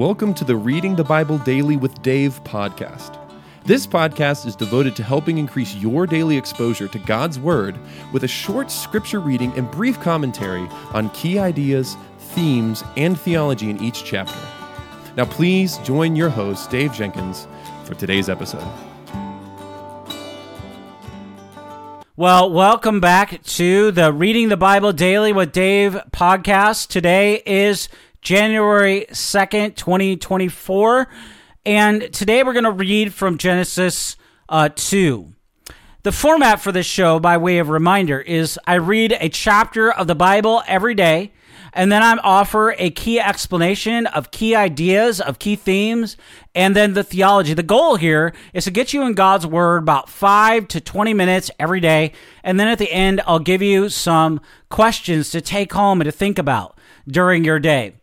Welcome to the Reading the Bible Daily with Dave podcast. This podcast is devoted to helping increase your daily exposure to God's Word with a short scripture reading and brief commentary on key ideas, themes, and theology in each chapter. Now please join your host, Dave Jenkins, for today's episode. Well, welcome back to the Reading the Bible Daily with Dave podcast. Today is January 2nd, 2024, and today we're going to read from Genesis 2. The format for this show, by way of reminder, is I read a chapter of the Bible every day, and then I offer a key explanation of key ideas, of key themes, and then the theology. The goal here is to get you in God's Word about 5 to 20 minutes every day, and then at the end, I'll give you some questions to take home and to think about during your day.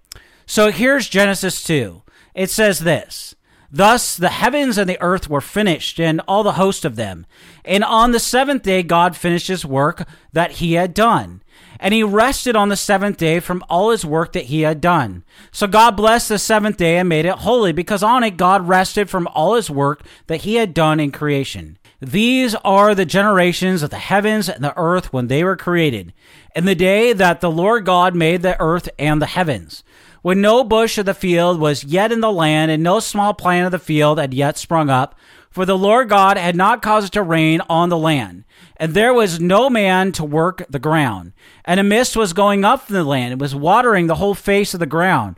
So here's Genesis 2. It says this, "Thus the heavens and the earth were finished, and all the host of them. And on the seventh day God finished his work that he had done. And he rested on the seventh day from all his work that he had done. So God blessed the seventh day and made it holy, because on it God rested from all his work that he had done in creation. These are the generations of the heavens and the earth when they were created, in the day that the Lord God made the earth and the heavens. When no bush of the field was yet in the land, and no small plant of the field had yet sprung up, for the Lord God had not caused it to rain on the land, and there was no man to work the ground. And a mist was going up from the land, it was watering the whole face of the ground.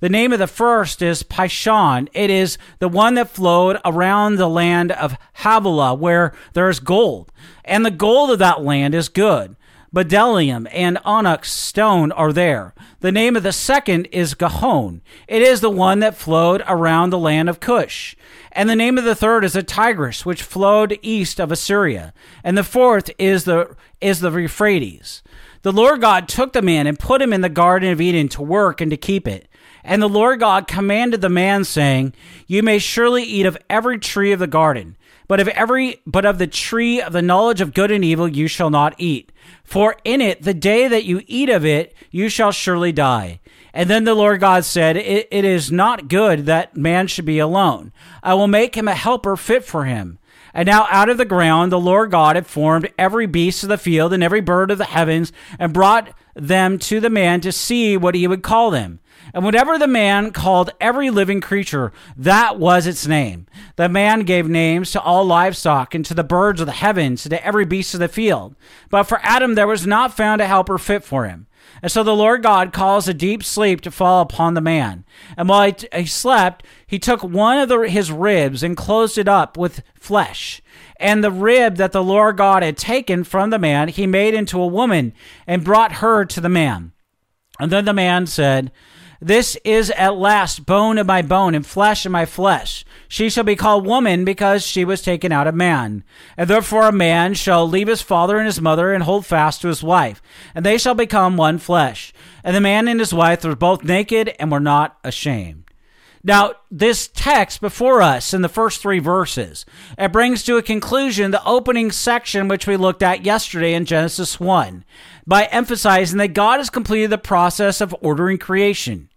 The name of the first is Pishon. It is the one that flowed around the land of Havilah, where there is gold. And the gold of that land is good. Bdellium and onyx stone are there. The name of the second is Gihon. It is the one that flowed around the land of Cush. And the name of the third is the Tigris, which flowed east of Assyria. And the fourth is the Euphrates. The Lord God took the man and put him in the Garden of Eden to work and to keep it. And the Lord God commanded the man, saying, You may surely eat of every tree of the garden, but of the tree of the knowledge of good and evil you shall not eat. For in it, the day that you eat of it, you shall surely die. And then the Lord God said, It is not good that man should be alone. I will make him a helper fit for him. And now out of the ground the Lord God had formed every beast of the field and every bird of the heavens, and brought them to the man to see what he would call them. And whatever the man called every living creature, that was its name. The man gave names to all livestock and to the birds of the heavens and to every beast of the field. But for Adam there was not found a helper fit for him. And so the Lord God caused a deep sleep to fall upon the man. And while he slept, he took one of his ribs and closed it up with flesh. And the rib that the Lord God had taken from the man, he made into a woman and brought her to the man. And then the man said, This is at last bone of my bone and flesh of my flesh. She shall be called woman, because she was taken out of man. And therefore a man shall leave his father and his mother and hold fast to his wife, and they shall become one flesh. And the man and his wife were both naked and were not ashamed." Now, this text before us in the first three verses, it brings to a conclusion the opening section which we looked at yesterday in Genesis 1 by emphasizing that God has completed the process of ordering creation.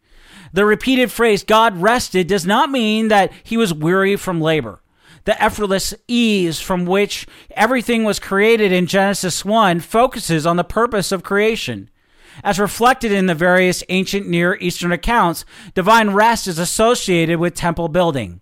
The repeated phrase, God rested, does not mean that he was weary from labor. The effortless ease from which everything was created in Genesis 1 focuses on the purpose of creation. As reflected in the various ancient Near Eastern accounts, divine rest is associated with temple building.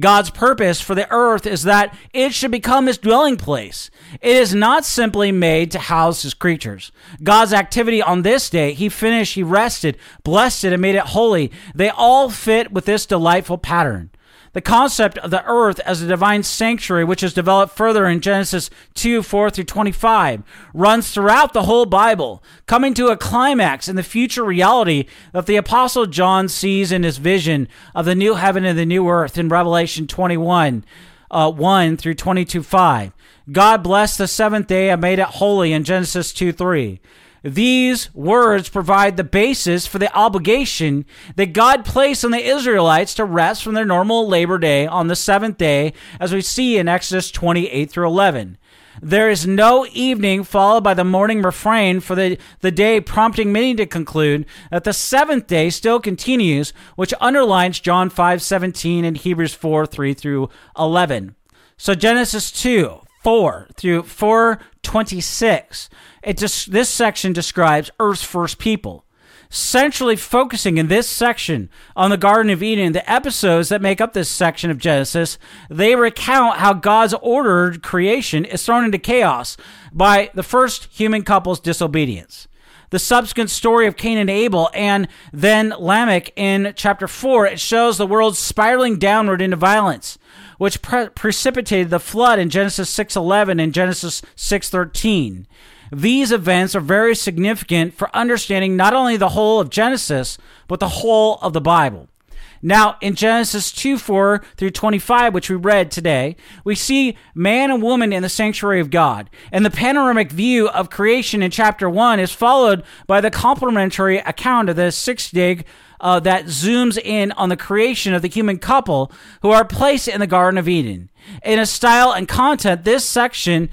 God's purpose for the earth is that it should become his dwelling place. It is not simply made to house his creatures. God's activity on this day, he finished, he rested, blessed it, and made it holy. They all fit with this delightful pattern. The concept of the earth as a divine sanctuary, which is developed further in Genesis 2:4-25, runs throughout the whole Bible, coming to a climax in the future reality that the Apostle John sees in his vision of the new heaven and the new earth in Revelation 21. 1-22:5. God blessed the seventh day and made it holy in Genesis 2:3. These words provide the basis for the obligation that God placed on the Israelites to rest from their normal labor day on the seventh day, as we see in Exodus 28-11. There is no evening followed by the morning refrain for the day, prompting many to conclude that the seventh day still continues, which underlines John 5:17 and Hebrews 4:3-11. So Genesis 2:4-4:26. This section describes Earth's first people. Centrally focusing in this section on the Garden of Eden, the episodes that make up this section of Genesis, they recount how God's ordered creation is thrown into chaos by the first human couple's disobedience. The subsequent story of Cain and Abel and then Lamech in chapter 4, it shows the world spiraling downward into violence, which precipitated the flood in Genesis 6:11 and Genesis 6:13. These events are very significant for understanding not only the whole of Genesis, but the whole of the Bible. Now, in Genesis 2:4-25, which we read today, we see man and woman in the sanctuary of God. And the panoramic view of creation in chapter 1 is followed by the complementary account of the sixth day that zooms in on the creation of the human couple who are placed in the Garden of Eden. In a style and content, this section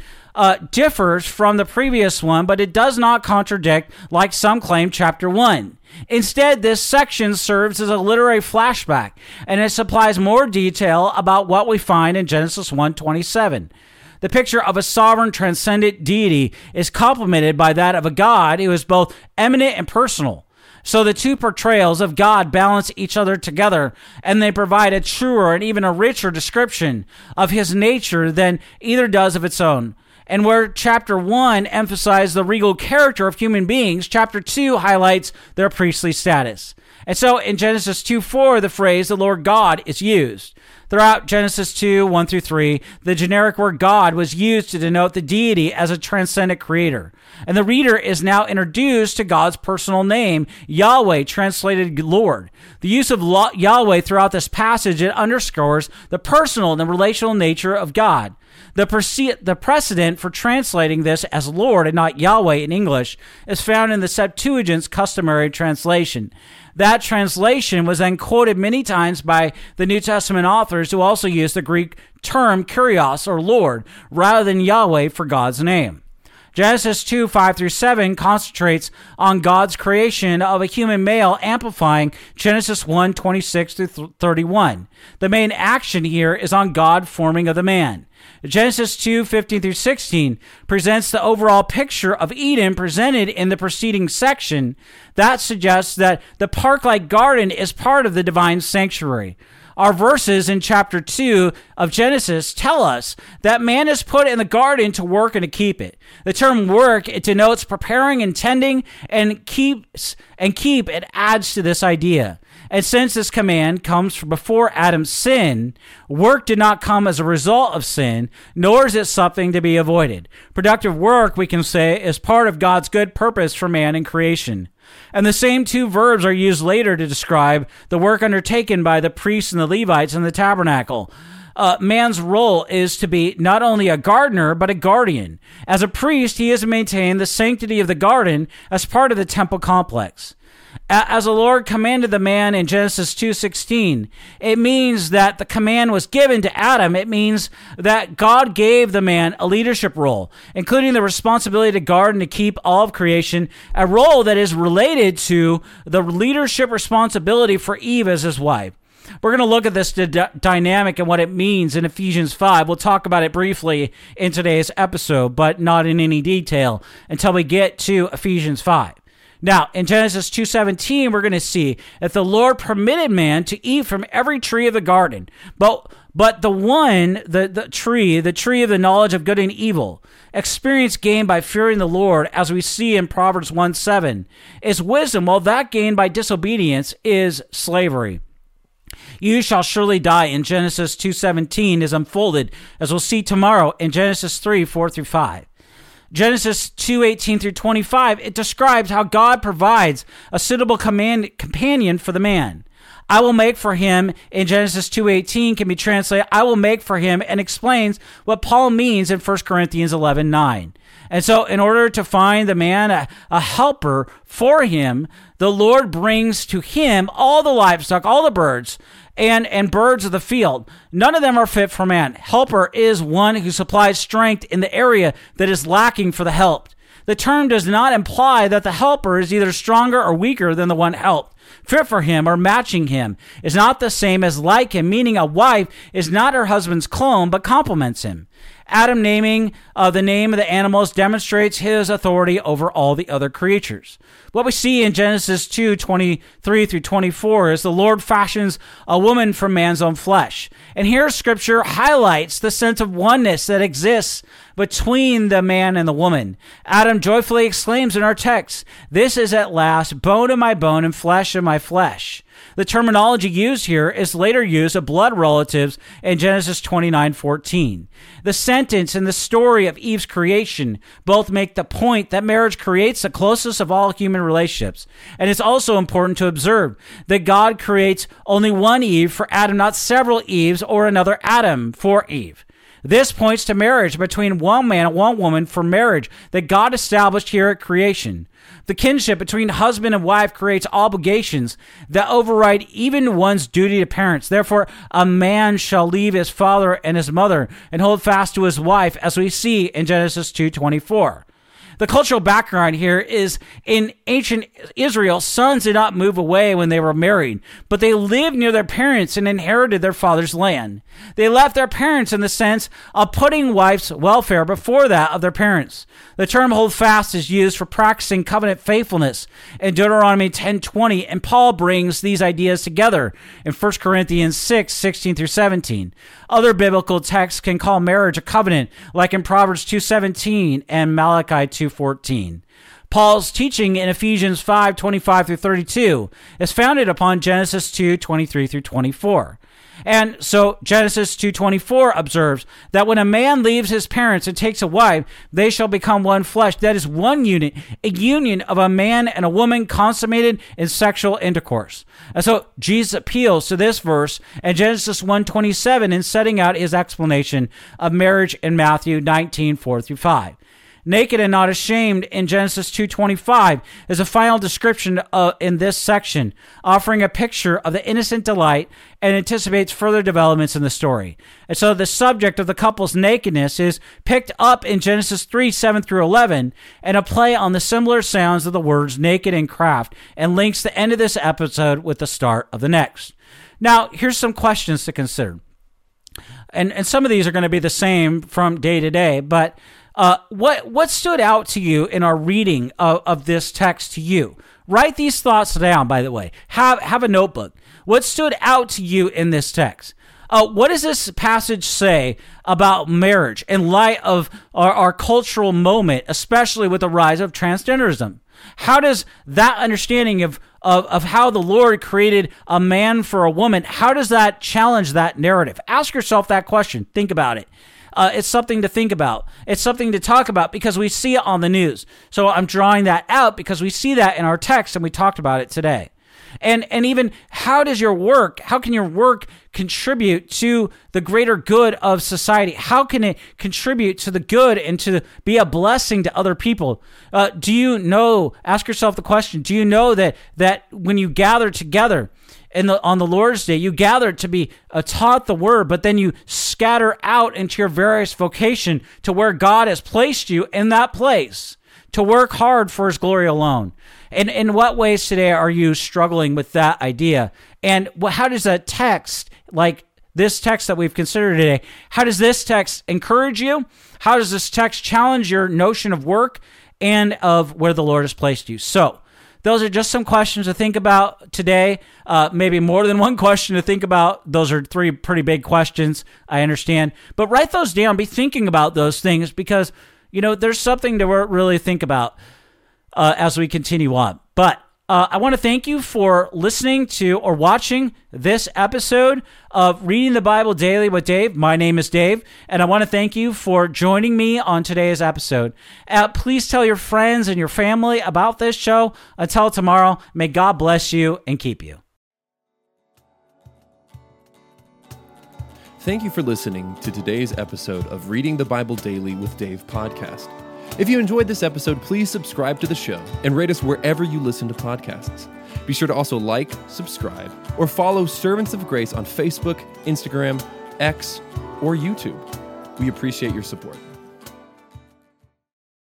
differs from the previous one, but it does not contradict, like some claim, chapter 1. Instead, this section serves as a literary flashback, and it supplies more detail about what we find in Genesis 1:27. The picture of a sovereign, transcendent deity is complemented by that of a God who is both eminent and personal. So the two portrayals of God balance each other together, and they provide a truer and even a richer description of his nature than either does of its own. And where chapter 1 emphasized the regal character of human beings, chapter 2 highlights their priestly status. And so in Genesis 2:4, the phrase, the Lord God, is used. Throughout Genesis 2:1-3, the generic word God was used to denote the deity as a transcendent creator. And the reader is now introduced to God's personal name, Yahweh, translated Lord. The use of Yahweh throughout this passage, it underscores the personal and the relational nature of God. The precedent for translating this as Lord and not Yahweh in English is found in the Septuagint's customary translation. That translation was then quoted many times by the New Testament authors who also used the Greek term Kyrios, or Lord, rather than Yahweh for God's name. Genesis 2:5-7 concentrates on God's creation of a human male, amplifying Genesis 1:26-31. The main action here is on God forming of the man. Genesis 2:15-16 presents the overall picture of Eden presented in the preceding section. That suggests that the park-like garden is part of the divine sanctuary. Our verses in chapter 2 of Genesis tell us that man is put in the garden to work and to keep it. The term work, it denotes preparing and tending, and keep, it adds to this idea. And since this command comes from before Adam's sin, work did not come as a result of sin, nor is it something to be avoided. Productive work, we can say, is part of God's good purpose for man in creation. And the same two verbs are used later to describe the work undertaken by the priests and the Levites in the tabernacle. Man's role is to be not only a gardener, but a guardian. As a priest, he is to maintain the sanctity of the garden as part of the temple complex. As the Lord commanded the man in Genesis 2:16, it means that the command was given to Adam. It means that God gave the man a leadership role, including the responsibility to guard and to keep all of creation, a role that is related to the leadership responsibility for Eve as his wife. We're going to look at this dynamic and what it means in Ephesians 5. We'll talk about it briefly in today's episode, but not in any detail until we get to Ephesians 5. Now, in Genesis 2:17, we're going to see that the Lord permitted man to eat from every tree of the garden, but the tree of the knowledge of good and evil, experience gained by fearing the Lord, as we see in Proverbs 1:7, is wisdom, while that gained by disobedience is slavery. You shall surely die in Genesis 2:17 is unfolded, as we'll see tomorrow in Genesis 3:4-5. Genesis 2:18-25, it describes how God provides a suitable companion for the man. I will make for him, in Genesis 2:18 can be translated, I will make for him, and explains what Paul means in 1 Corinthians 11:9. And so in order to find the man a helper for him, the Lord brings to him all the livestock, all the birds, and birds of the field. None of them are fit for man. Helper is one who supplies strength in the area that is lacking for the helped. The term does not imply that the helper is either stronger or weaker than the one helped. Fit for him or matching him is not the same as like him, meaning a wife is not her husband's clone but complements him. Adam naming the name of the animals demonstrates his authority over all the other creatures. What we see in Genesis 2:23-24 is the Lord fashions a woman from man's own flesh. And here Scripture highlights the sense of oneness that exists between the man and the woman. Adam joyfully exclaims in our text, "This is at last bone of my bone and flesh of my flesh." The terminology used here is later used of blood relatives in Genesis 29:14. The sentence and the story of Eve's creation both make the point that marriage creates the closest of all human relationships. And it's also important to observe that God creates only one Eve for Adam, not several Eves or another Adam for Eve. This points to marriage between one man and one woman for marriage that God established here at creation. The kinship between husband and wife creates obligations that override even one's duty to parents. Therefore, a man shall leave his father and his mother and hold fast to his wife, as we see in Genesis 2:24. The cultural background here is in ancient Israel, sons did not move away when they were married, but they lived near their parents and inherited their father's land. They left their parents in the sense of putting wife's welfare before that of their parents. The term hold fast is used for practicing covenant faithfulness in Deuteronomy 10:20, and Paul brings these ideas together in 1 Corinthians 6:16-17. Other biblical texts can call marriage a covenant, like in Proverbs 2:17 and Malachi 2:14. Paul's teaching in Ephesians 5:25-32 is founded upon Genesis 2:23-24. And so Genesis 2:24 observes that when a man leaves his parents and takes a wife, they shall become one flesh. That is one unit, a union of a man and a woman consummated in sexual intercourse. And so Jesus appeals to this verse and Genesis 1:27 in setting out his explanation of marriage in Matthew 19:4-5. Naked and not ashamed in Genesis 2:25 is a final description in this section, offering a picture of the innocent delight and anticipates further developments in the story. And so the subject of the couple's nakedness is picked up in Genesis 3:7-11 and a play on the similar sounds of the words naked and craft, and links the end of this episode with the start of the next. Now, here's some questions to consider. And some of these are going to be the same from day to day, but what stood out to you in our reading of this text to you? Write these thoughts down, by the way. Have a notebook. What stood out to you in this text? What does this passage say about marriage in light of our cultural moment, especially with the rise of transgenderism? How does that understanding of how the Lord created a man for a woman, how does that challenge that narrative? Ask yourself that question. Think about it. It's something to think about. It's something to talk about because we see it on the news. So I'm drawing that out because we see that in our text and we talked about it today. And even how can your work contribute to the greater good of society? How can it contribute to the good and to be a blessing to other people? Ask yourself the question, do you know that when you gather together, on the Lord's Day, you gather to be taught the Word, but then you scatter out into your various vocation to where God has placed you in that place, to work hard for His glory alone. And in what ways today are you struggling with that idea? And how does a text like this text that we've considered today, how does this text encourage you? How does this text challenge your notion of work and of where the Lord has placed you? So, those are just some questions to think about today. Maybe more than one question to think about. Those are three pretty big questions, I understand. But write those down. Be thinking about those things because, there's something to really think about as we continue on. But I want to thank you for listening to or watching this episode of Reading the Bible Daily with Dave. My name is Dave, and I want to thank you for joining me on today's episode. Please tell your friends and your family about this show. Until tomorrow, may God bless you and keep you. Thank you for listening to today's episode of Reading the Bible Daily with Dave podcast. If you enjoyed this episode, please subscribe to the show and rate us wherever you listen to podcasts. Be sure to also like, subscribe, or follow Servants of Grace on Facebook, Instagram, X, or YouTube. We appreciate your support.